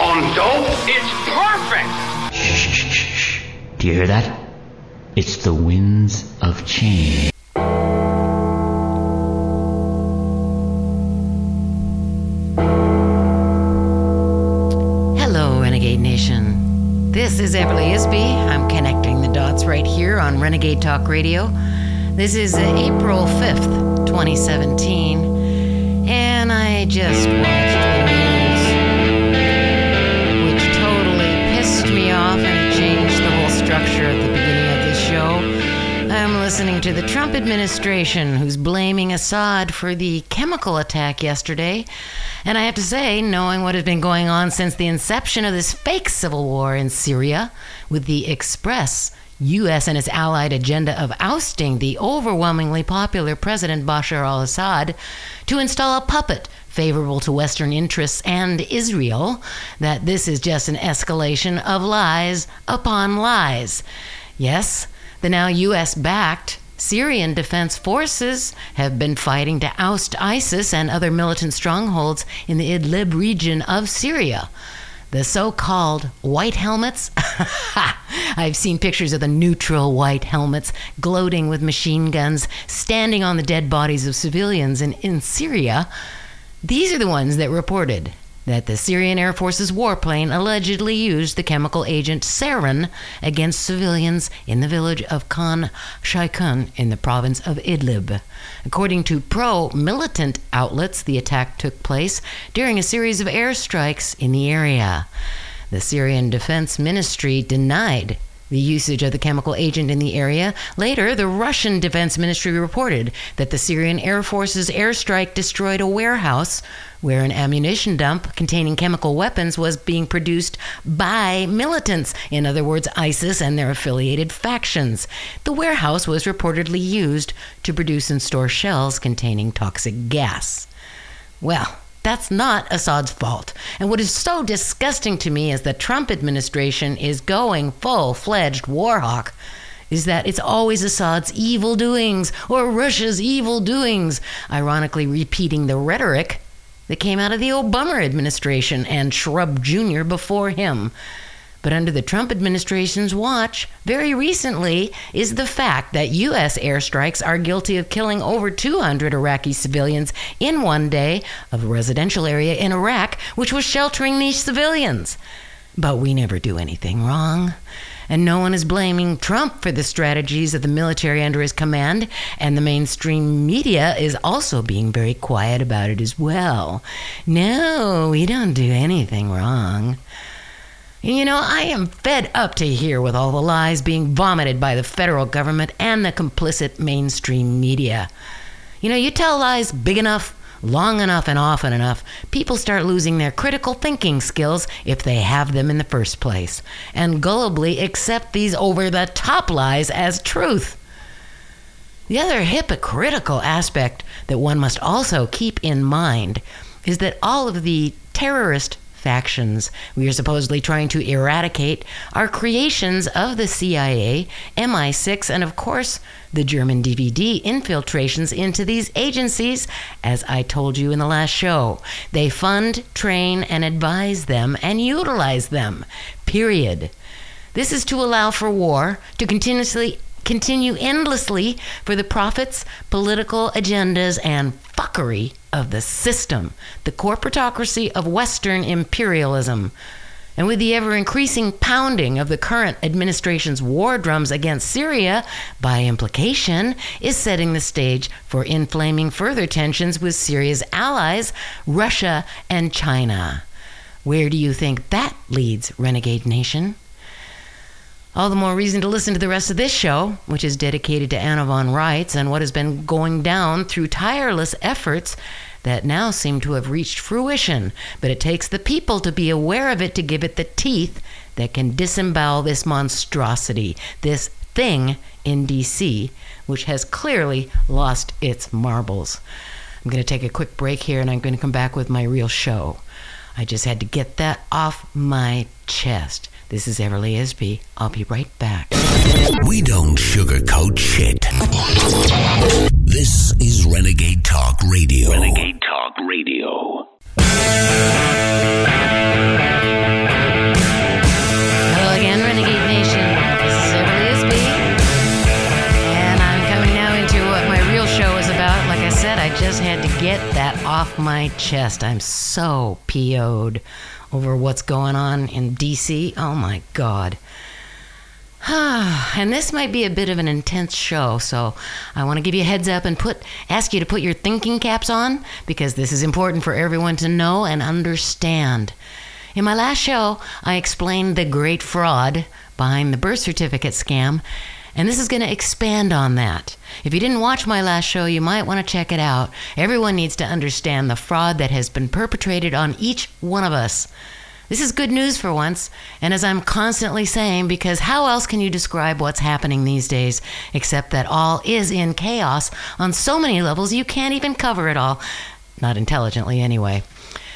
on dope, it's perfect! Shh, shh, shh, shh. Do you hear that? It's the winds of change. Hello, Renegade Nation. This is Everly Eisby. I'm connecting the dots right here on Renegade Talk Radio. This is April 5th, 2017, and I just watched the news, which totally pissed me off and changed the whole structure at the beginning of the show. I'm listening to the Trump administration, who's blaming Assad for the chemical attack yesterday. And I have to say, knowing what has been going on since the inception of this fake civil war in Syria with the express U.S. and its allied agenda of ousting the overwhelmingly popular President Bashar al-Assad to install a puppet favorable to Western interests and Israel, that this is just an escalation of lies upon lies. Yes, the now U.S.-backed Syrian Defense Forces have been fighting to oust ISIS and other militant strongholds in the Idlib region of Syria. The so-called white helmets, I've seen pictures of the neutral white helmets gloating with machine guns, standing on the dead bodies of civilians in Syria. These are the ones that reported that the Syrian Air Force's warplane allegedly used the chemical agent sarin against civilians in the village of Khan Shaykhun in the province of Idlib. According to pro-militant outlets, the attack took place during a series of airstrikes in the area. The Syrian Defense Ministry denied the usage of the chemical agent in the area. Later, the Russian Defense Ministry reported that the Syrian Air Force's airstrike destroyed a warehouse where an ammunition dump containing chemical weapons was being produced by militants, in other words, ISIS and their affiliated factions. The warehouse was reportedly used to produce and store shells containing toxic gas. Well, that's not Assad's fault. And what is so disgusting to me is the Trump administration is going full-fledged war hawk, is that it's always Assad's evil doings or Russia's evil doings, ironically repeating the rhetoric that came out of the Obama administration and Shrub Jr. before him. But under the Trump administration's watch, very recently, is the fact that U.S. airstrikes are guilty of killing over 200 Iraqi civilians in one day of a residential area in Iraq, which was sheltering these civilians. But we never do anything wrong. And no one is blaming Trump for the strategies of the military under his command, and the mainstream media is also being very quiet about it as well. No, we don't do anything wrong. You know, I am fed up to here with all the lies being vomited by the federal government and the complicit mainstream media. You know, you tell lies big enough, long enough, and often enough, people start losing their critical thinking skills if they have them in the first place, and gullibly accept these over-the-top lies as truth. The other hypocritical aspect that one must also keep in mind is that all of the terrorist factions we are supposedly trying to eradicate are creations of the CIA, MI6, and of course, the German DVD infiltrations into these agencies, as I told you in the last show. They fund, train, and advise them, and utilize them, period. This is to allow for war to continue endlessly for the profits, political agendas, and fuckery of the system, the corporatocracy of Western imperialism. And with the ever-increasing pounding of the current administration's war drums against Syria, by implication, is setting the stage for inflaming further tensions with Syria's allies, Russia and China. Where do you think that leads, Renegade Nation? All the more reason to listen to the rest of this show, which is dedicated to Anna Von Reitz and what has been going down through tireless efforts that now seem to have reached fruition. But it takes the people to be aware of it, to give it the teeth that can disembowel this monstrosity, this thing in D.C., which has clearly lost its marbles. I'm going to take a quick break here, and I'm going to come back with my real show. I just had to get that off my chest. This is Everly Eisby. I'll be right back. We don't sugarcoat shit. This is Renegade Talk Radio. Renegade Talk Radio. off my chest. I'm so PO'd over what's going on in D.C. Oh, my God. And this might be a bit of an intense show, so I want to give you a heads up and ask you to put your thinking caps on, because this is important for everyone to know and understand. In my last show, I explained the great fraud behind the birth certificate scam, and this is going to expand on that. If you didn't watch my last show, you might want to check it out. Everyone needs to understand the fraud that has been perpetrated on each one of us. This is good news for once, and as I'm constantly saying, because how else can you describe what's happening these days, except that all is in chaos on so many levels you can't even cover it all. Not intelligently, anyway.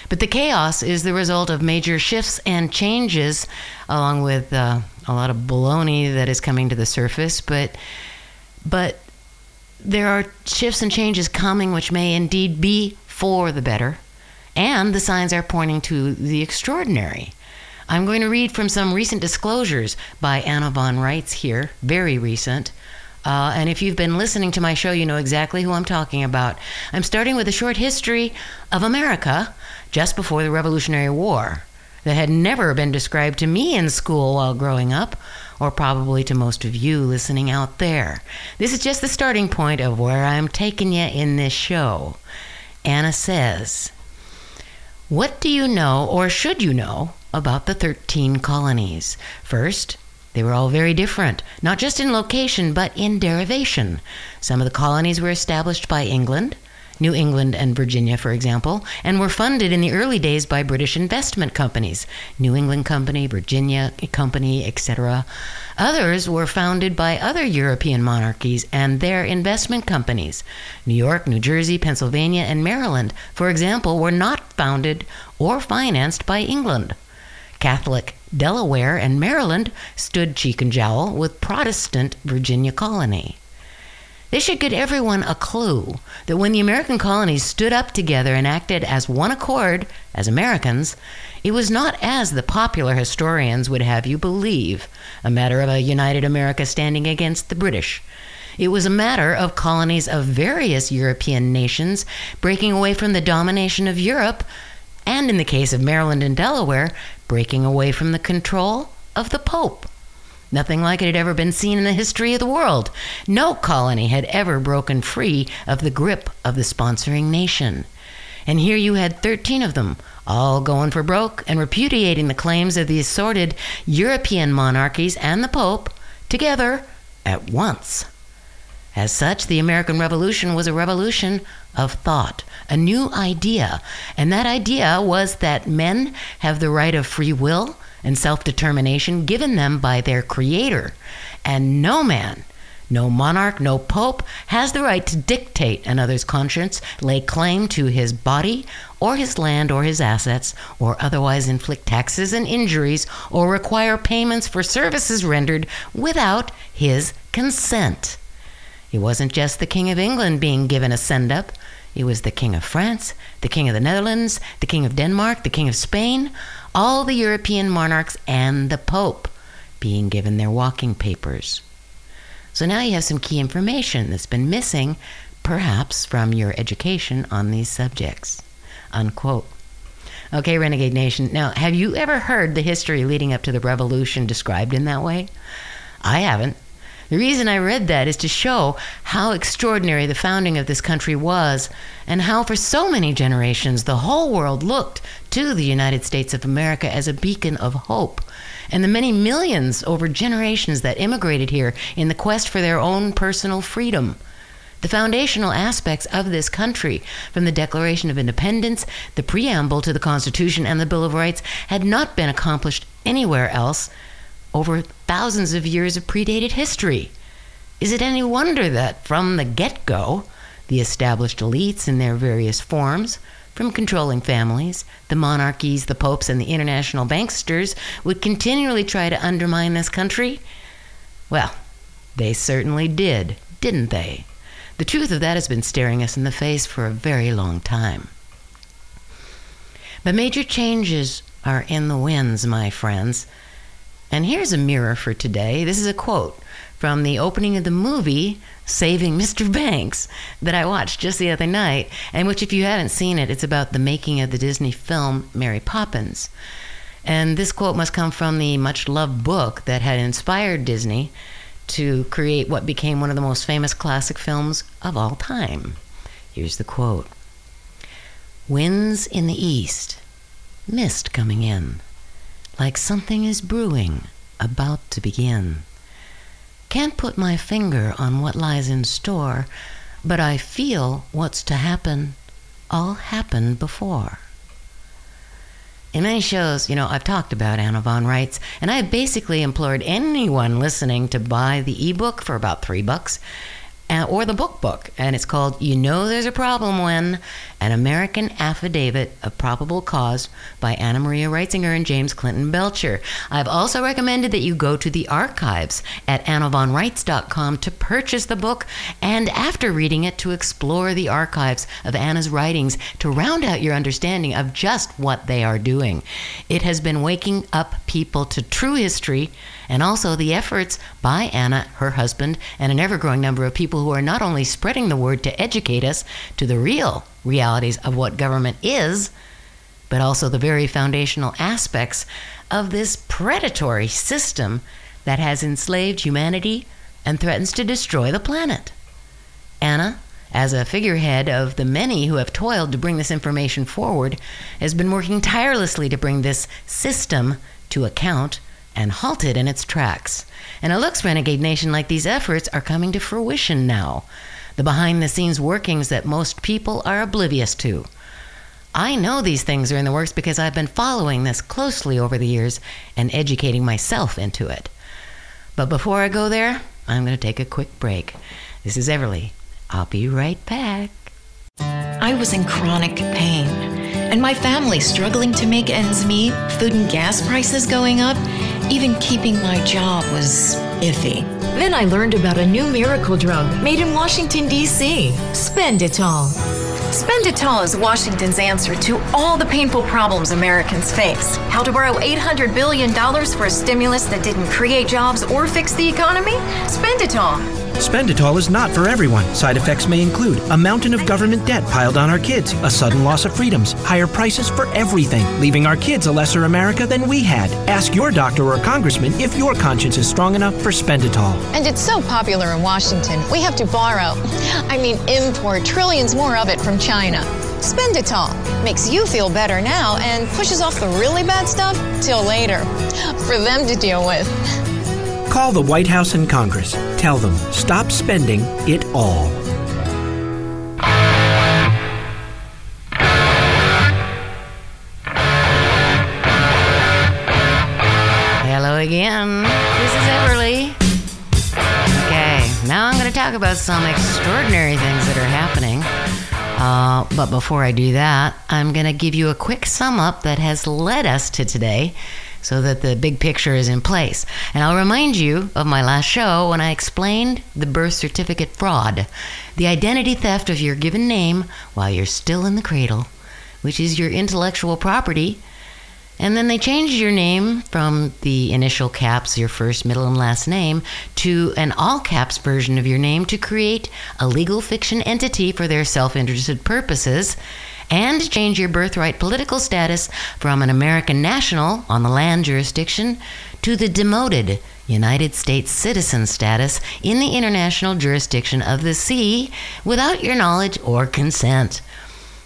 But the chaos is the result of major shifts and changes, along with a lot of baloney that is coming to the surface, but there are shifts and changes coming which may indeed be for the better. And the signs are pointing to the extraordinary. I'm going to read from some recent disclosures by Anna Von Reitz here, very recent. And if you've been listening to my show, you know exactly who I'm talking about. I'm starting with a short history of America just before the Revolutionary War that had never been described to me in school while growing up, or probably to most of you listening out there. This is just the starting point of where I'm taking you in this show. Anna says, what do you know, or should you know, about the 13 colonies? First, they were all very different, not just in location, but in derivation. Some of the colonies were established by England, New England and Virginia, for example, and were funded in the early days by British investment companies, New England Company, Virginia Company, etc. Others were founded by other European monarchies and their investment companies. New York, New Jersey, Pennsylvania, and Maryland, for example, were not founded or financed by England. Catholic Delaware and Maryland stood cheek and jowl with Protestant Virginia colony. This should give everyone a clue that when the American colonies stood up together and acted as one accord, as Americans, it was not, as the popular historians would have you believe, a matter of a united America standing against the British. It was a matter of colonies of various European nations breaking away from the domination of Europe, and in the case of Maryland and Delaware, breaking away from the control of the Pope. Nothing like it had ever been seen in the history of the world. No colony had ever broken free of the grip of the sponsoring nation. And here you had 13 of them, all going for broke and repudiating the claims of the assorted European monarchies and the Pope together at once. As such, the American Revolution was a revolution of thought, a new idea. And that idea was that men have the right of free will and self-determination given them by their Creator. And no man, no monarch, no pope, has the right to dictate another's conscience, lay claim to his body, or his land, or his assets, or otherwise inflict taxes and injuries, or require payments for services rendered without his consent. It wasn't just the King of England being given a send-up. It was the King of France, the King of the Netherlands, the King of Denmark, the King of Spain, all the European monarchs and the Pope being given their walking papers. So now you have some key information that's been missing, perhaps from your education on these subjects. Unquote. Okay, Renegade Nation. Now, have you ever heard the history leading up to the revolution described in that way? I haven't. The reason I read that is to show how extraordinary the founding of this country was, and how for so many generations the whole world looked to the United States of America as a beacon of hope, and the many millions over generations that immigrated here in the quest for their own personal freedom. The foundational aspects of this country, from the Declaration of Independence, the preamble to the Constitution and the Bill of Rights, had not been accomplished anywhere else over thousands of years of predated history. Is it any wonder that from the get-go, the established elites in their various forms, from controlling families, the monarchies, the popes, and the international banksters, would continually try to undermine this country? Well, they certainly did, didn't they? The truth of that has been staring us in the face for a very long time. But major changes are in the winds, my friends. And here's a mirror for today. This is a quote from the opening of the movie Saving Mr. Banks that I watched just the other night, and which, if you haven't seen it, it's about the making of the Disney film Mary Poppins. And this quote must come from the much-loved book that had inspired Disney to create what became one of the most famous classic films of all time. Here's the quote. "Winds in the east, mist coming in, like something is brewing, about to begin. Can't put my finger on what lies in store, but I feel what's to happen all happened before." In many shows, I've talked about Anna Von Reitz, and I basically implored anyone listening to buy the ebook for about $3, or the book, and it's called There's a Problem When, An American Affidavit of Probable Cause by Anna Maria Reitzinger and James Clinton Belcher. I've also recommended that you go to the archives at AnnaVonReitz.com to purchase the book, and after reading it, to explore the archives of Anna's writings to round out your understanding of just what they are doing. It has been waking up people to true history, and also the efforts by Anna, her husband, and an ever-growing number of people who are not only spreading the word to educate us to the real realities of what government is, but also the very foundational aspects of this predatory system that has enslaved humanity and threatens to destroy the planet. Anna, as a figurehead of the many who have toiled to bring this information forward, has been working tirelessly to bring this system to account and halted in its tracks. And it looks, Renegade Nation, like these efforts are coming to fruition now, the behind-the-scenes workings that most people are oblivious to. I know these things are in the works because I've been following this closely over the years and educating myself into it. But before I go there, I'm going to take a quick break. This is Everly. I'll be right back. I was in chronic pain, and my family struggling to make ends meet, food and gas prices going up. Even keeping my job was iffy. Then I learned about a new miracle drug made in Washington, D.C., Spenditol. Spenditol is Washington's answer to all the painful problems Americans face. How to borrow $800 billion for a stimulus that didn't create jobs or fix the economy? Spenditol. Spenditol is not for everyone. Side effects may include a mountain of government debt piled on our kids, a sudden loss of freedoms, higher prices for everything, leaving our kids a lesser America than we had. Ask your doctor or congressman if your conscience is strong enough for Spenditol. And it's so popular in Washington, we have to import trillions more of it from China. Spenditol makes you feel better now and pushes off the really bad stuff till later for them to deal with. Call the White House and Congress. Tell them, stop spending it all. Hello again. This is Everly. Okay, now I'm going to talk about some extraordinary things that are happening. But before I do that, I'm going to give you a quick sum up that has led us to today, so that the big picture is in place. And I'll remind you of my last show when I explained the birth certificate fraud, the identity theft of your given name while you're still in the cradle, which is your intellectual property. And then they changed your name from the initial caps, your first, middle, and last name, to an all-caps version of your name to create a legal fiction entity for their self-interested purposes, and change your birthright political status from an American national on the land jurisdiction to the demoted United States citizen status in the international jurisdiction of the sea without your knowledge or consent.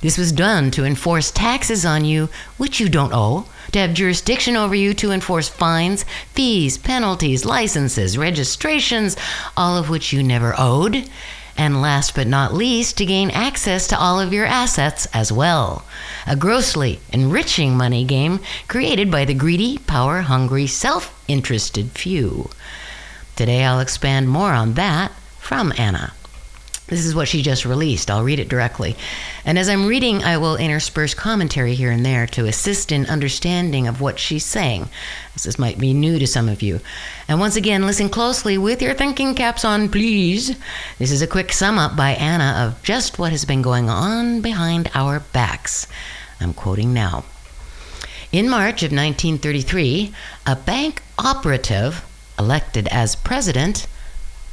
This was done to enforce taxes on you, which you don't owe, to have jurisdiction over you to enforce fines, fees, penalties, licenses, registrations, all of which you never owed, and last but not least, to gain access to all of your assets as well. A grossly enriching money game created by the greedy, power-hungry, self-interested few. Today I'll expand more on that from Anna. This is what she just released. I'll read it directly. And as I'm reading, I will intersperse commentary here and there to assist in understanding of what she's saying, as this might be new to some of you. And once again, listen closely with your thinking caps on, please. This is a quick sum up by Anna of just what has been going on behind our backs. I'm quoting now. In March of 1933, a bank operative, elected as president,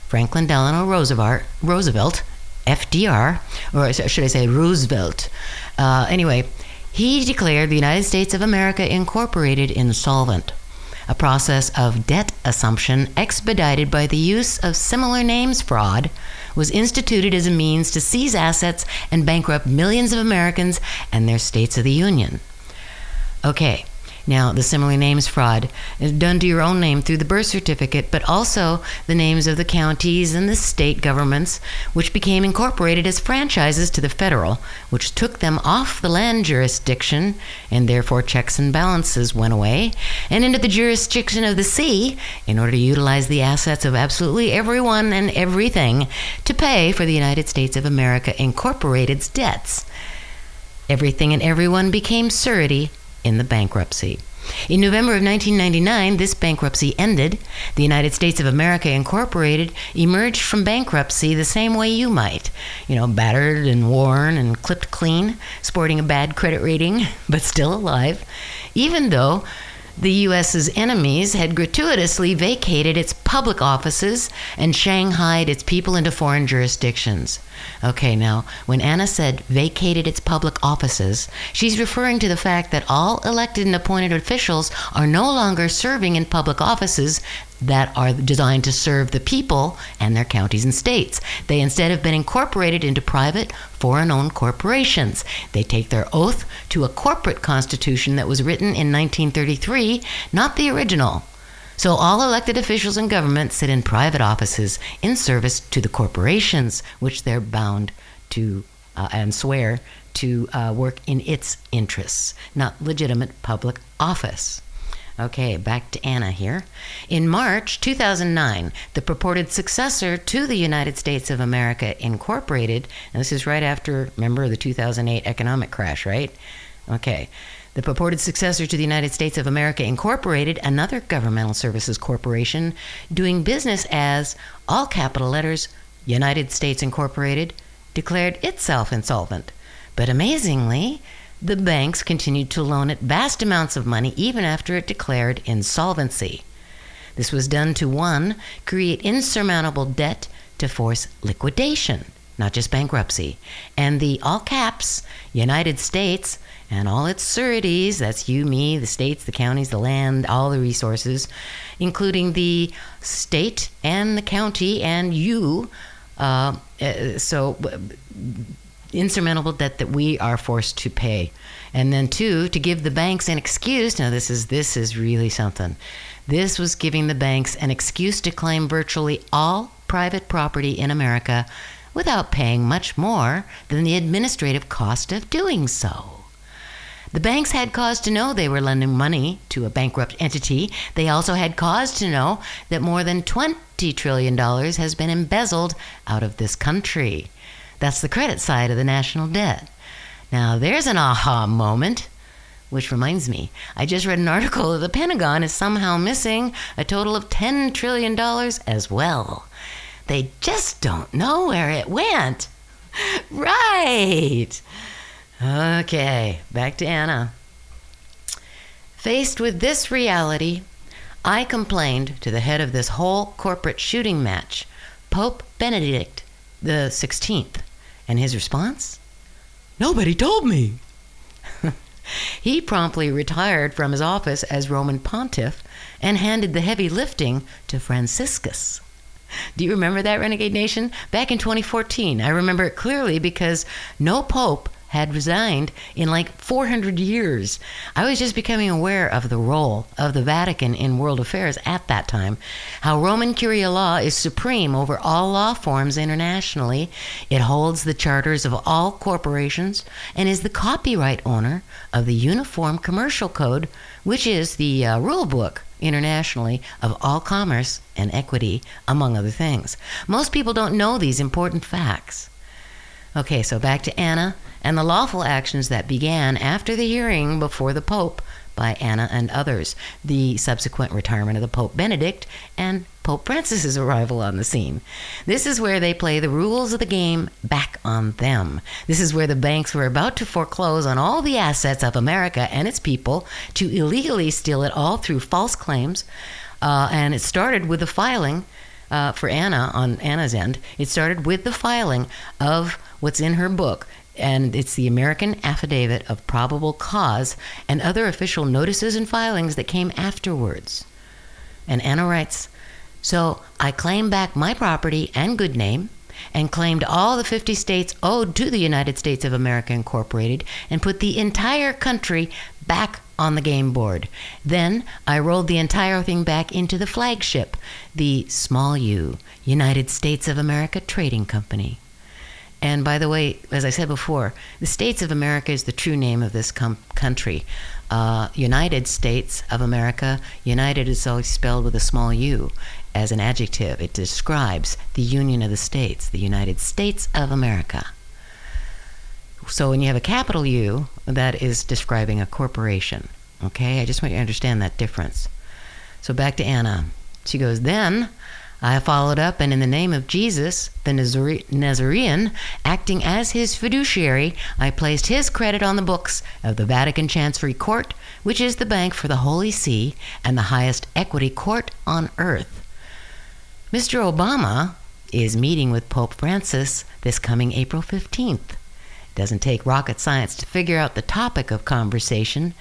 Franklin Delano Roosevelt, FDR, or should I say Roosevelt? Anyway, he declared the United States of America Incorporated insolvent, a process of debt assumption expedited by the use of similar names fraud was instituted as a means to seize assets and bankrupt millions of Americans and their states of the Union. Okay, now the similar names fraud is done to your own name through the birth certificate, but also the names of the counties and the state governments, which became incorporated as franchises to the federal, which took them off the land jurisdiction, and therefore checks and balances went away, and into the jurisdiction of the sea in order to utilize the assets of absolutely everyone and everything to pay for the United States of America Incorporated's debts. Everything and everyone became surety in the bankruptcy. In November of 1999, this bankruptcy ended. The United States of America Incorporated emerged from bankruptcy the same way you might. You know, battered and worn and clipped clean, sporting a bad credit rating, but still alive, even though the U.S.'s enemies had gratuitously vacated its public offices and shanghaied its people into foreign jurisdictions. Okay, now, when Anna said vacated its public offices, she's referring to the fact that all elected and appointed officials are no longer serving in public offices that are designed to serve the people and their counties and states. They instead have been incorporated into private, foreign-owned corporations. They take their oath to a corporate constitution that was written in 1933, not the original. So all elected officials in government sit in private offices in service to the corporations, which they're bound to and swear to work in its interests, not legitimate public office. Okay, back to Anna here. In March 2009, the purported successor to the United States of America Incorporated, and this is right after, remember, the 2008 economic crash, right? Okay. The purported successor to the United States of America Incorporated, another governmental services corporation, doing business as, all capital letters, United States Incorporated, declared itself insolvent. But amazingly, the banks continued to loan it vast amounts of money even after it declared insolvency. This was done to, one, create insurmountable debt to force liquidation, not just bankruptcy. And the all caps, United States, and all its sureties, that's you, me, the states, the counties, the land, all the resources, including the state and the county and you, insurmountable debt that we are forced to pay. And then two, to give the banks an excuse. Now this is really something. This was giving the banks an excuse to claim virtually all private property in America without paying much more than the administrative cost of doing so. The banks had cause to know they were lending money to a bankrupt entity. They also had cause to know that more than $20 trillion has been embezzled out of this country. That's the credit side of the national debt. Now, there's an aha moment, which reminds me, I just read an article that the Pentagon is somehow missing a total of $10 trillion as well. They just don't know where it went. Right. Okay, back to Anna. Faced with this reality, I complained to the head of this whole corporate shooting match, Pope Benedict the 16th. And his response? Nobody told me. He promptly retired from his office as Roman pontiff and handed the heavy lifting to Franciscus. Do you remember that, Renegade Nation? Back in 2014, I remember it clearly because no pope had resigned in like 400 years. I was just becoming aware of the role of the Vatican in world affairs at that time, how Roman Curia law is supreme over all law forms internationally. It holds the charters of all corporations and is the copyright owner of the Uniform Commercial Code, which is the rule book internationally of all commerce and equity, among other things. Most people don't know these important facts. Okay, so back to Anna and the lawful actions that began after the hearing before the Pope by Anna and others, the subsequent retirement of the Pope Benedict and Pope Francis's arrival on the scene. This is where they play the rules of the game back on them. This is where the banks were about to foreclose on all the assets of America and its people to illegally steal it all through false claims, and it started with the filing for Anna on Anna's end. It started with the filing of what's in her book, and it's the American Affidavit of Probable Cause and other official notices and filings that came afterwards. And Anna writes, "So I claim back my property and good name, and claimed all the 50 states owed to the United States of America Incorporated, and put the entire country back on the game board. Then I rolled the entire thing back into the flagship, the small U, United States of America Trading Company." And by the way, as I said before, the States of America is the true name of this country. United States of America, United is always spelled with a small U as an adjective. It describes the union of the states, the United States of America. So when you have a capital U, that is describing a corporation. Okay, I just want you to understand that difference. So back to Anna. She goes, "Then I followed up, and in the name of Jesus, the Nazarene, acting as his fiduciary, I placed his credit on the books of the Vatican Chancery Court, which is the bank for the Holy See and the highest equity court on earth. Mr. Obama is meeting with Pope Francis this coming April 15th. It doesn't take rocket science to figure out the topic of conversation.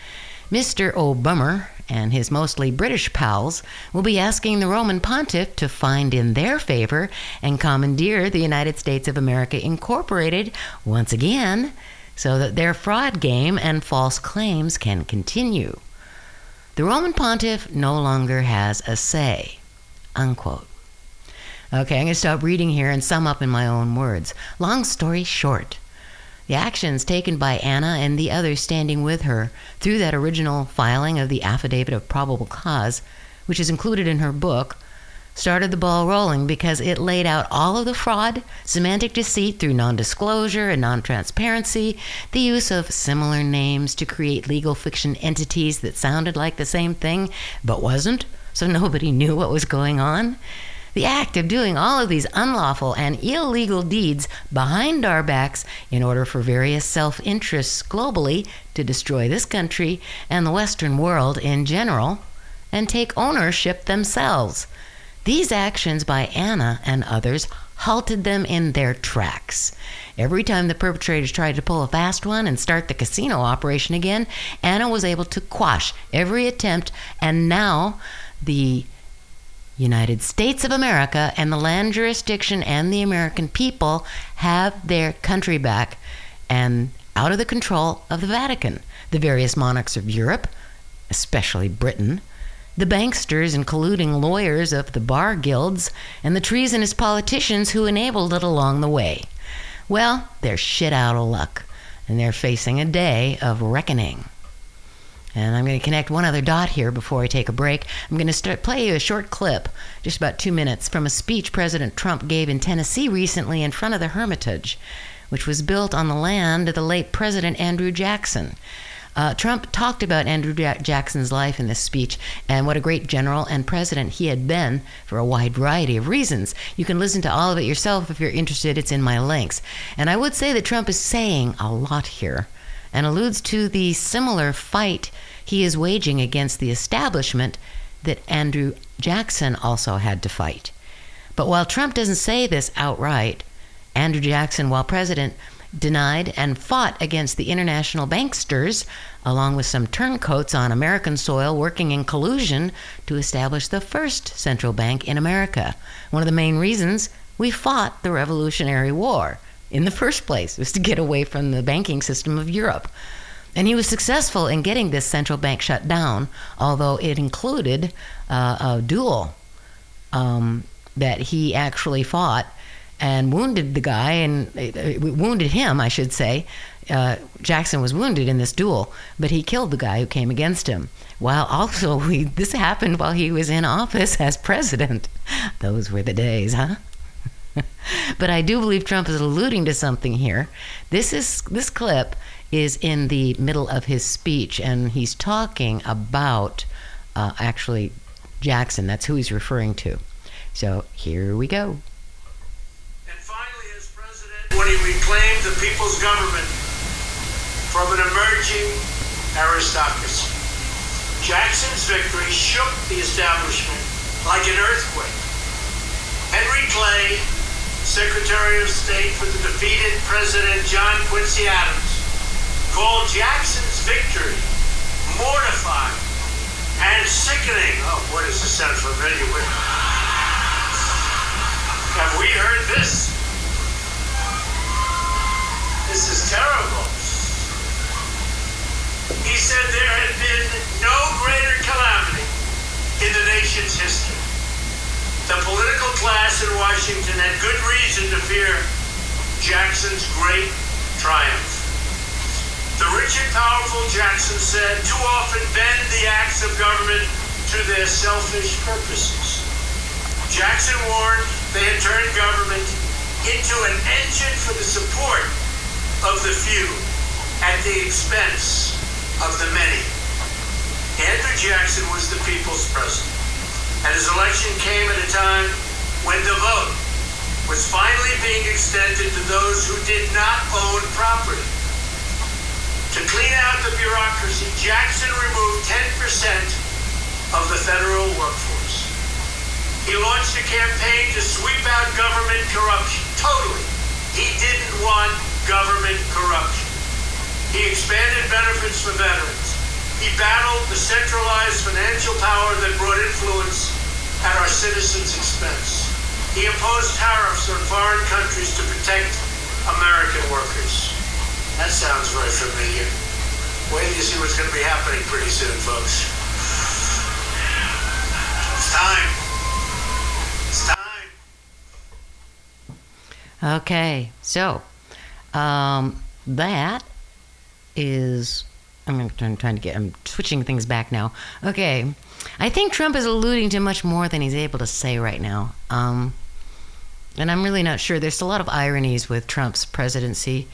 Mr. O'Bummer and his mostly British pals will be asking the Roman Pontiff to find in their favor and commandeer the United States of America Incorporated once again so that their fraud game and false claims can continue. The Roman Pontiff no longer has a say," unquote. Okay, I'm going to stop reading here and sum up in my own words. Long story short, the actions taken by Anna and the others standing with her through that original filing of the Affidavit of Probable Cause, which is included in her book, started the ball rolling because it laid out all of the fraud, semantic deceit through non-disclosure and non-transparency, the use of similar names to create legal fiction entities that sounded like the same thing but wasn't, so nobody knew what was going on. The act of doing all of these unlawful and illegal deeds behind our backs in order for various self-interests globally to destroy this country and the Western world in general and take ownership themselves. These actions by Anna and others halted them in their tracks. Every time the perpetrators tried to pull a fast one and start the casino operation again, Anna was able to quash every attempt, and now the United States of America and the land jurisdiction and the American people have their country back and out of the control of the Vatican, the various monarchs of Europe, especially Britain, the banksters and colluding lawyers of the bar guilds, and the treasonous politicians who enabled it along the way. Well, they're shit out of luck, and they're facing a day of reckoning. And I'm going to connect one other dot here before I take a break. I'm going to play you a short clip, just about 2 minutes, from a speech President Trump gave in Tennessee recently in front of the Hermitage, which was built on the land of the late President Andrew Jackson. Trump talked about Andrew Jackson's life in this speech and what a great general and president he had been for a wide variety of reasons. You can listen to all of it yourself if you're interested. It's in my links. And I would say that Trump is saying a lot here, and alludes to the similar fight he is waging against the establishment that Andrew Jackson also had to fight. But while Trump doesn't say this outright, Andrew Jackson, while president, denied and fought against the international banksters, along with some turncoats on American soil working in collusion to establish the first central bank in America. One of the main reasons we fought the Revolutionary War in the first place was to get away from the banking system of Europe. And he was successful in getting this central bank shut down, although it included a duel that he actually fought and wounded the guy, and wounded him, I should say. Jackson was wounded in this duel, but he killed the guy who came against him. While also, this happened while he was in office as president. Those were the days, huh? But I do believe Trump is alluding to something here. This clip is in the middle of his speech, and he's talking about, actually, Jackson. That's who he's referring to. So here we go. "And finally, as president, when he reclaimed the people's government from an emerging aristocracy, Jackson's victory shook the establishment like an earthquake. Henry Clay, Secretary of State for the defeated President John Quincy Adams, called Jackson's victory mortifying and sickening. Oh, boy, does this sound familiar with? Have we heard this? This is terrible. He said there had been no greater calamity in the nation's history. The political class in Washington had good reason to fear Jackson's great triumph. The rich and powerful, Jackson said, too often bend the acts of government to their selfish purposes. Jackson warned they had turned government into an engine for the support of the few at the expense of the many. Andrew Jackson was the people's president, and his election came at a time when the vote was finally being extended to those who did not own property. To clean out the bureaucracy, Jackson removed 10% of the federal workforce. He launched a campaign to sweep out government corruption. Totally. He didn't want government corruption. He expanded benefits for veterans. He battled the centralized financial power that brought influence at our citizens' expense. He imposed tariffs on foreign countries to protect American workers. That sounds very familiar. Wait till you see what's going to be happening pretty soon, folks. It's time. It's time. Okay, so that is... I'm switching things back now. Okay. I think Trump is alluding to much more than he's able to say right now. And I'm really not sure. There's a lot of ironies with Trump's presidency.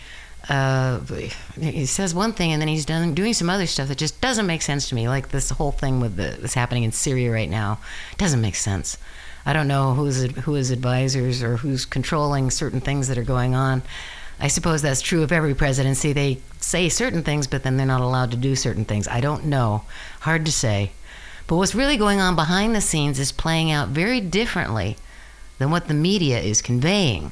He says one thing and then he's doing some other stuff that just doesn't make sense to me. Like this whole thing with that's happening in Syria right now doesn't make sense. I don't know who his advisors or who's controlling certain things that are going on. I suppose that's true of every presidency. They say certain things, but then they're not allowed to do certain things. I don't know. Hard to say. But what's really going on behind the scenes is playing out very differently than what the media is conveying.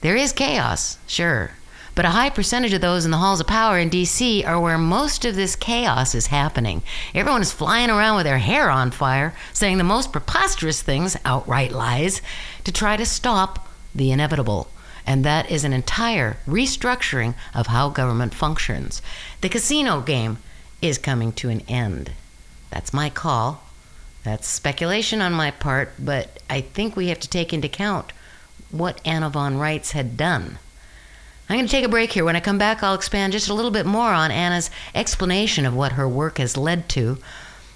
There is chaos, sure. But a high percentage of those in the halls of power in D.C. are where most of this chaos is happening. Everyone is flying around with their hair on fire, saying the most preposterous things, outright lies, to try to stop the inevitable. And that is an entire restructuring of how government functions. The casino game is coming to an end. That's my call. That's speculation on my part, but I think we have to take into account what Anna Von Reitz had done. I'm going to take a break here. When I come back, I'll expand just a little bit more on Anna's explanation of what her work has led to.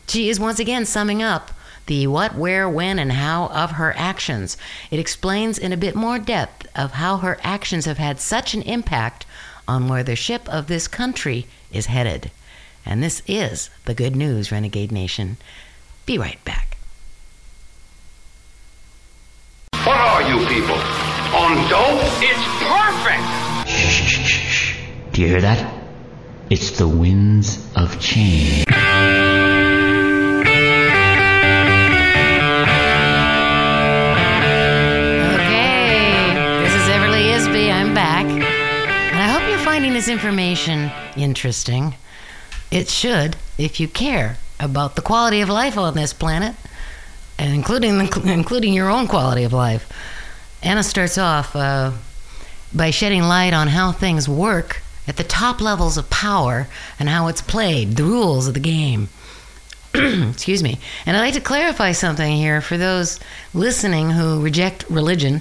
She is once again summing up the what, where, when, and how of her actions. It explains in a bit more depth of how her actions have had such an impact on where the ship of this country is headed. And this is the Good News, Renegade Nation. Be right back. What are you people? On dope? It's perfect! Shh, shh, shh, shh. Do you hear that? It's the winds of change. Back, and I hope you're finding this information interesting. It should, if you care about the quality of life on this planet, and including your own quality of life. Anna starts off by shedding light on how things work at the top levels of power and how it's played, the rules of the game. Excuse me. And I'd like to clarify something here for those listening who reject religion.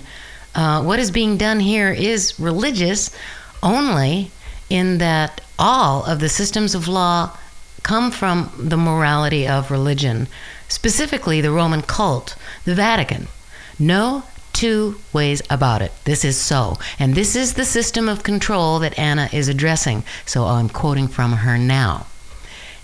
What is being done here is religious only in that all of the systems of law come from the morality of religion, specifically the Roman cult, the Vatican. No two ways about it. This is so. And this is the system of control that Anna is addressing. So I'm quoting from her now.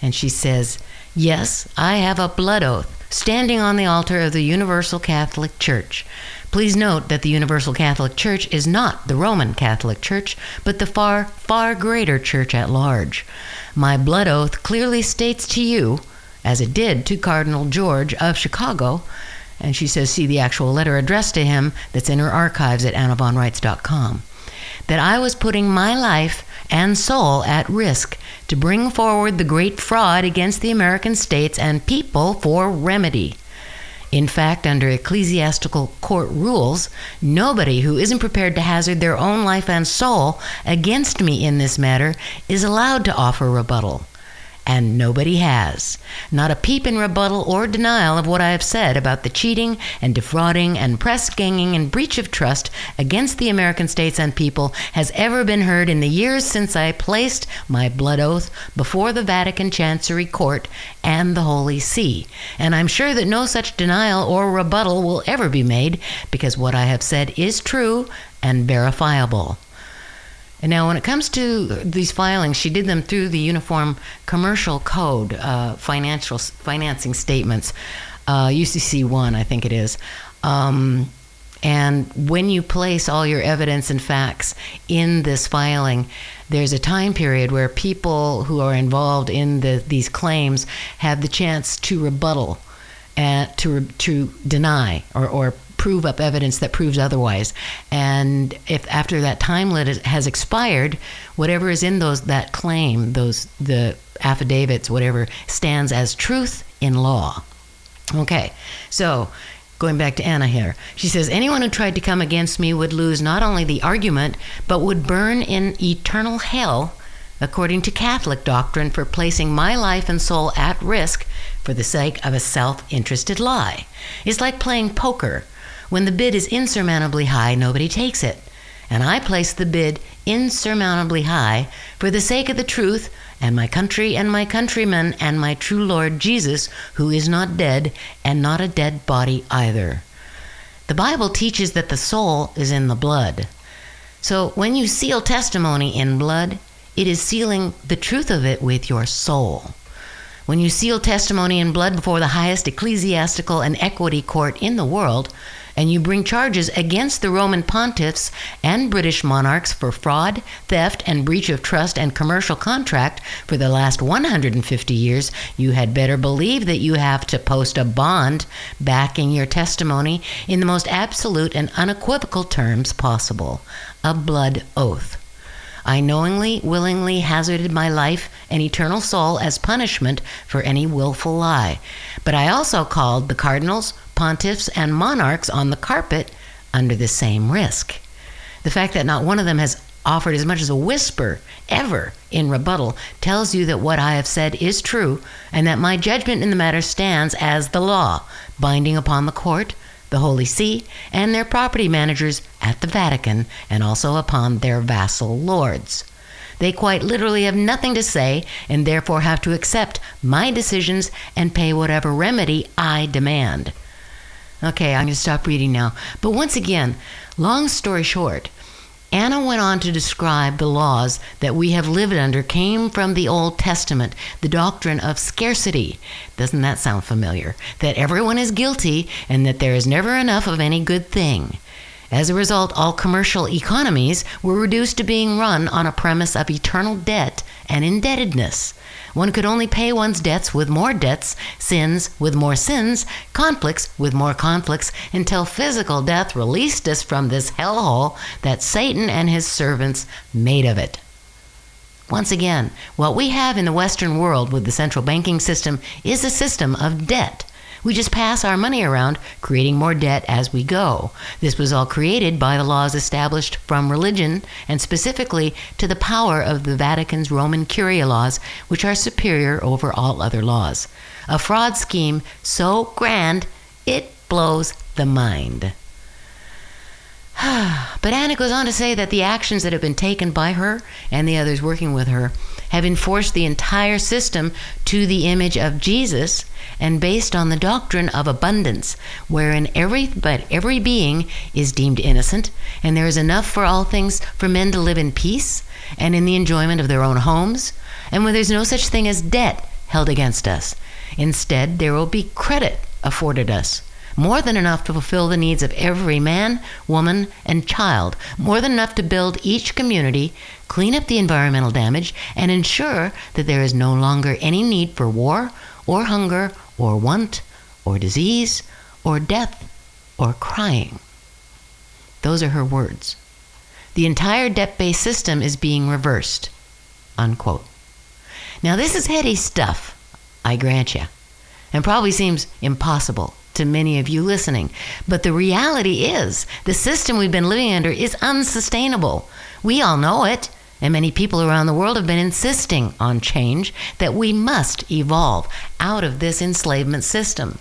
And she says, "Yes, I have a blood oath standing on the altar of the Universal Catholic Church. Please note that the Universal Catholic Church is not the Roman Catholic Church, but the far, far greater church at large. My blood oath clearly states to you, as it did to Cardinal George of Chicago, And she says, see the actual letter addressed to him that's in her archives at AnnaVonReitz.com. That I was putting my life and soul at risk to bring forward the great fraud against the American states and people for remedy. In fact, under ecclesiastical court rules, nobody who isn't prepared to hazard their own life and soul against me in this matter is allowed to offer rebuttal. And nobody has. Not a peep in rebuttal or denial of what I have said about the cheating and defrauding and press ganging and breach of trust against the American states and people has ever been heard in the years since I placed my blood oath before the Vatican Chancery Court and the Holy See. And I'm sure that no such denial or rebuttal will ever be made, because what I have said is true and verifiable. And now, when it comes to these filings, she did them through the Uniform Commercial Code financing statements, UCC1, I think it is. And when you place all your evidence and facts in this filing, there's a time period where people who are involved in these claims have the chance to rebuttal, to deny or prove up evidence that proves otherwise. And if after that time limit has expired, whatever is in that claim, the affidavits, whatever, stands as truth in law. Okay, so going back to Anna here, she says, anyone who tried to come against me would lose not only the argument, but would burn in eternal hell, according to Catholic doctrine, for placing my life and soul at risk for the sake of a self-interested lie. It's like playing poker. When the bid is insurmountably high, nobody takes it. And I placed the bid insurmountably high for the sake of the truth and my country and my countrymen and my true Lord Jesus, who is not dead, and not a dead body either. The Bible teaches that the soul is in the blood. So when you seal testimony in blood, it is sealing the truth of it with your soul. When you seal testimony in blood before the highest ecclesiastical and equity court in the world, and you bring charges against the Roman pontiffs and British monarchs for fraud, theft, and breach of trust and commercial contract for the last 150 years, you had better believe that you have to post a bond backing your testimony in the most absolute and unequivocal terms possible, a blood oath. I knowingly, willingly hazarded my life and eternal soul as punishment for any willful lie. But I also called the cardinals, pontiffs, and monarchs on the carpet under the same risk. The fact that not one of them has offered as much as a whisper ever in rebuttal tells you that what I have said is true, and that my judgment in the matter stands as the law, binding upon the court, the Holy See, and their property managers at the Vatican, and also upon their vassal lords. They quite literally have nothing to say, and therefore have to accept my decisions and pay whatever remedy I demand. Okay, I'm going to stop reading now. But once again, long story short, Anna went on to describe the laws that we have lived under came from the Old Testament, the doctrine of scarcity. Doesn't that sound familiar? That everyone is guilty and that there is never enough of any good thing. As a result, all commercial economies were reduced to being run on a premise of eternal debt and indebtedness. One could only pay one's debts with more debts, sins with more sins, conflicts with more conflicts, until physical death released us from this hellhole that Satan and his servants made of it. Once again, what we have in the Western world with the central banking system is a system of debt. We just pass our money around, creating more debt as we go. This was all created by the laws established from religion, and specifically to the power of the Vatican's Roman Curia laws, which are superior over all other laws. A fraud scheme so grand, it blows the mind. But Anna goes on to say that the actions that have been taken by her and the others working with her have enforced the entire system to the image of Jesus and based on the doctrine of abundance, wherein every being is deemed innocent, and there is enough for all things for men to live in peace and in the enjoyment of their own homes, and where there's no such thing as debt held against us. Instead, there will be credit afforded us, more than enough to fulfill the needs of every man, woman, and child, more than enough to build each community, clean up the environmental damage, and ensure that there is no longer any need for war or hunger or want, or disease, or death, or crying. Those are her words. The entire debt-based system is being reversed, unquote. Now, this is heady stuff, I grant you, and probably seems impossible to many of you listening. But the reality is the system we've been living under is unsustainable. We all know it, and many people around the world have been insisting on change, that we must evolve out of this enslavement system.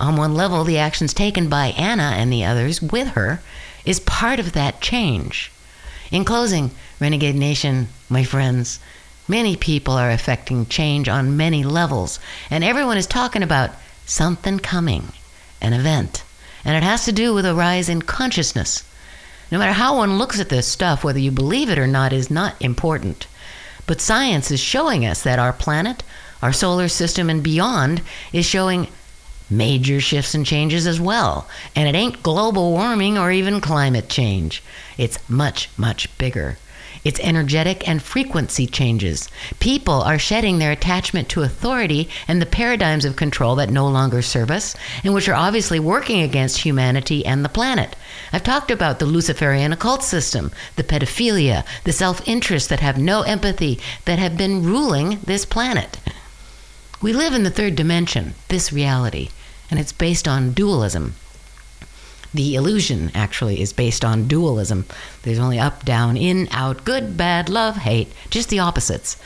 On one level, the actions taken by Anna and the others with her is part of that change. In closing, Renegade Nation, my friends, many people are affecting change on many levels, and everyone is talking about something coming, an event, and it has to do with a rise in consciousness. No matter how one looks at this stuff, whether you believe it or not is not important. But science is showing us that our planet, our solar system, and beyond is showing major shifts and changes as well. And it ain't global warming or even climate change. It's much, much bigger. It's energetic and frequency changes. People are shedding their attachment to authority and the paradigms of control that no longer serve us and which are obviously working against humanity and the planet. I've talked about the Luciferian occult system, the pedophilia, the self-interest that have no empathy, that have been ruling this planet. We live in the third dimension, this reality, and it's based on dualism. The illusion, actually, is based on dualism. There's only up, down, in, out, good, bad, love, hate, just the opposites.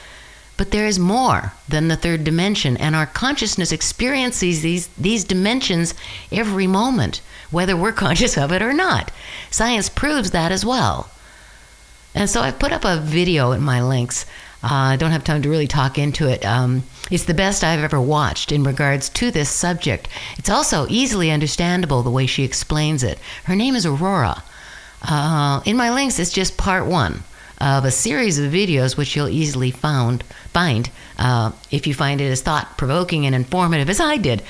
But there is more than the third dimension, and our consciousness experiences these dimensions every moment, whether we're conscious of it or not. Science proves that as well. And so I've put up a video in my links. I don't have time to really talk into it. It's the best I've ever watched in regards to this subject. It's also easily understandable the way she explains it. Her name is Aurora. In my links, it's just part one of a series of videos which you'll easily find if you find it as thought-provoking and informative as I did.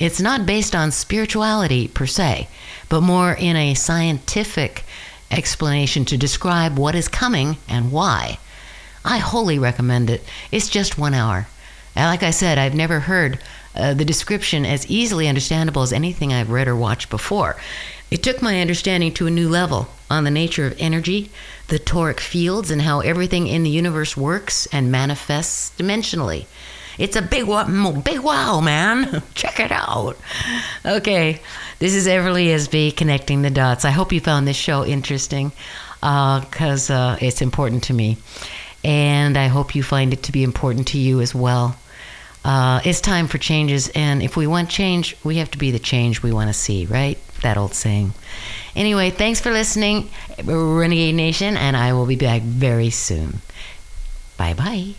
It's not based on spirituality per se, but more in a scientific explanation to describe what is coming and why. I wholly recommend it. It's just 1 hour. And like I said, I've never heard the description as easily understandable as anything I've read or watched before. It took my understanding to a new level on the nature of energy, the toric fields, and how everything in the universe works and manifests dimensionally. It's a big wow, man. Check it out. Okay, this is Everly Eisby, Connecting the Dots. I hope you found this show interesting because it's important to me. And I hope you find it to be important to you as well. It's time for changes, and if we want change, we have to be the change we want to see, right? That old saying. Anyway, thanks for listening, Renegade Nation, and I will be back very soon. Bye-bye.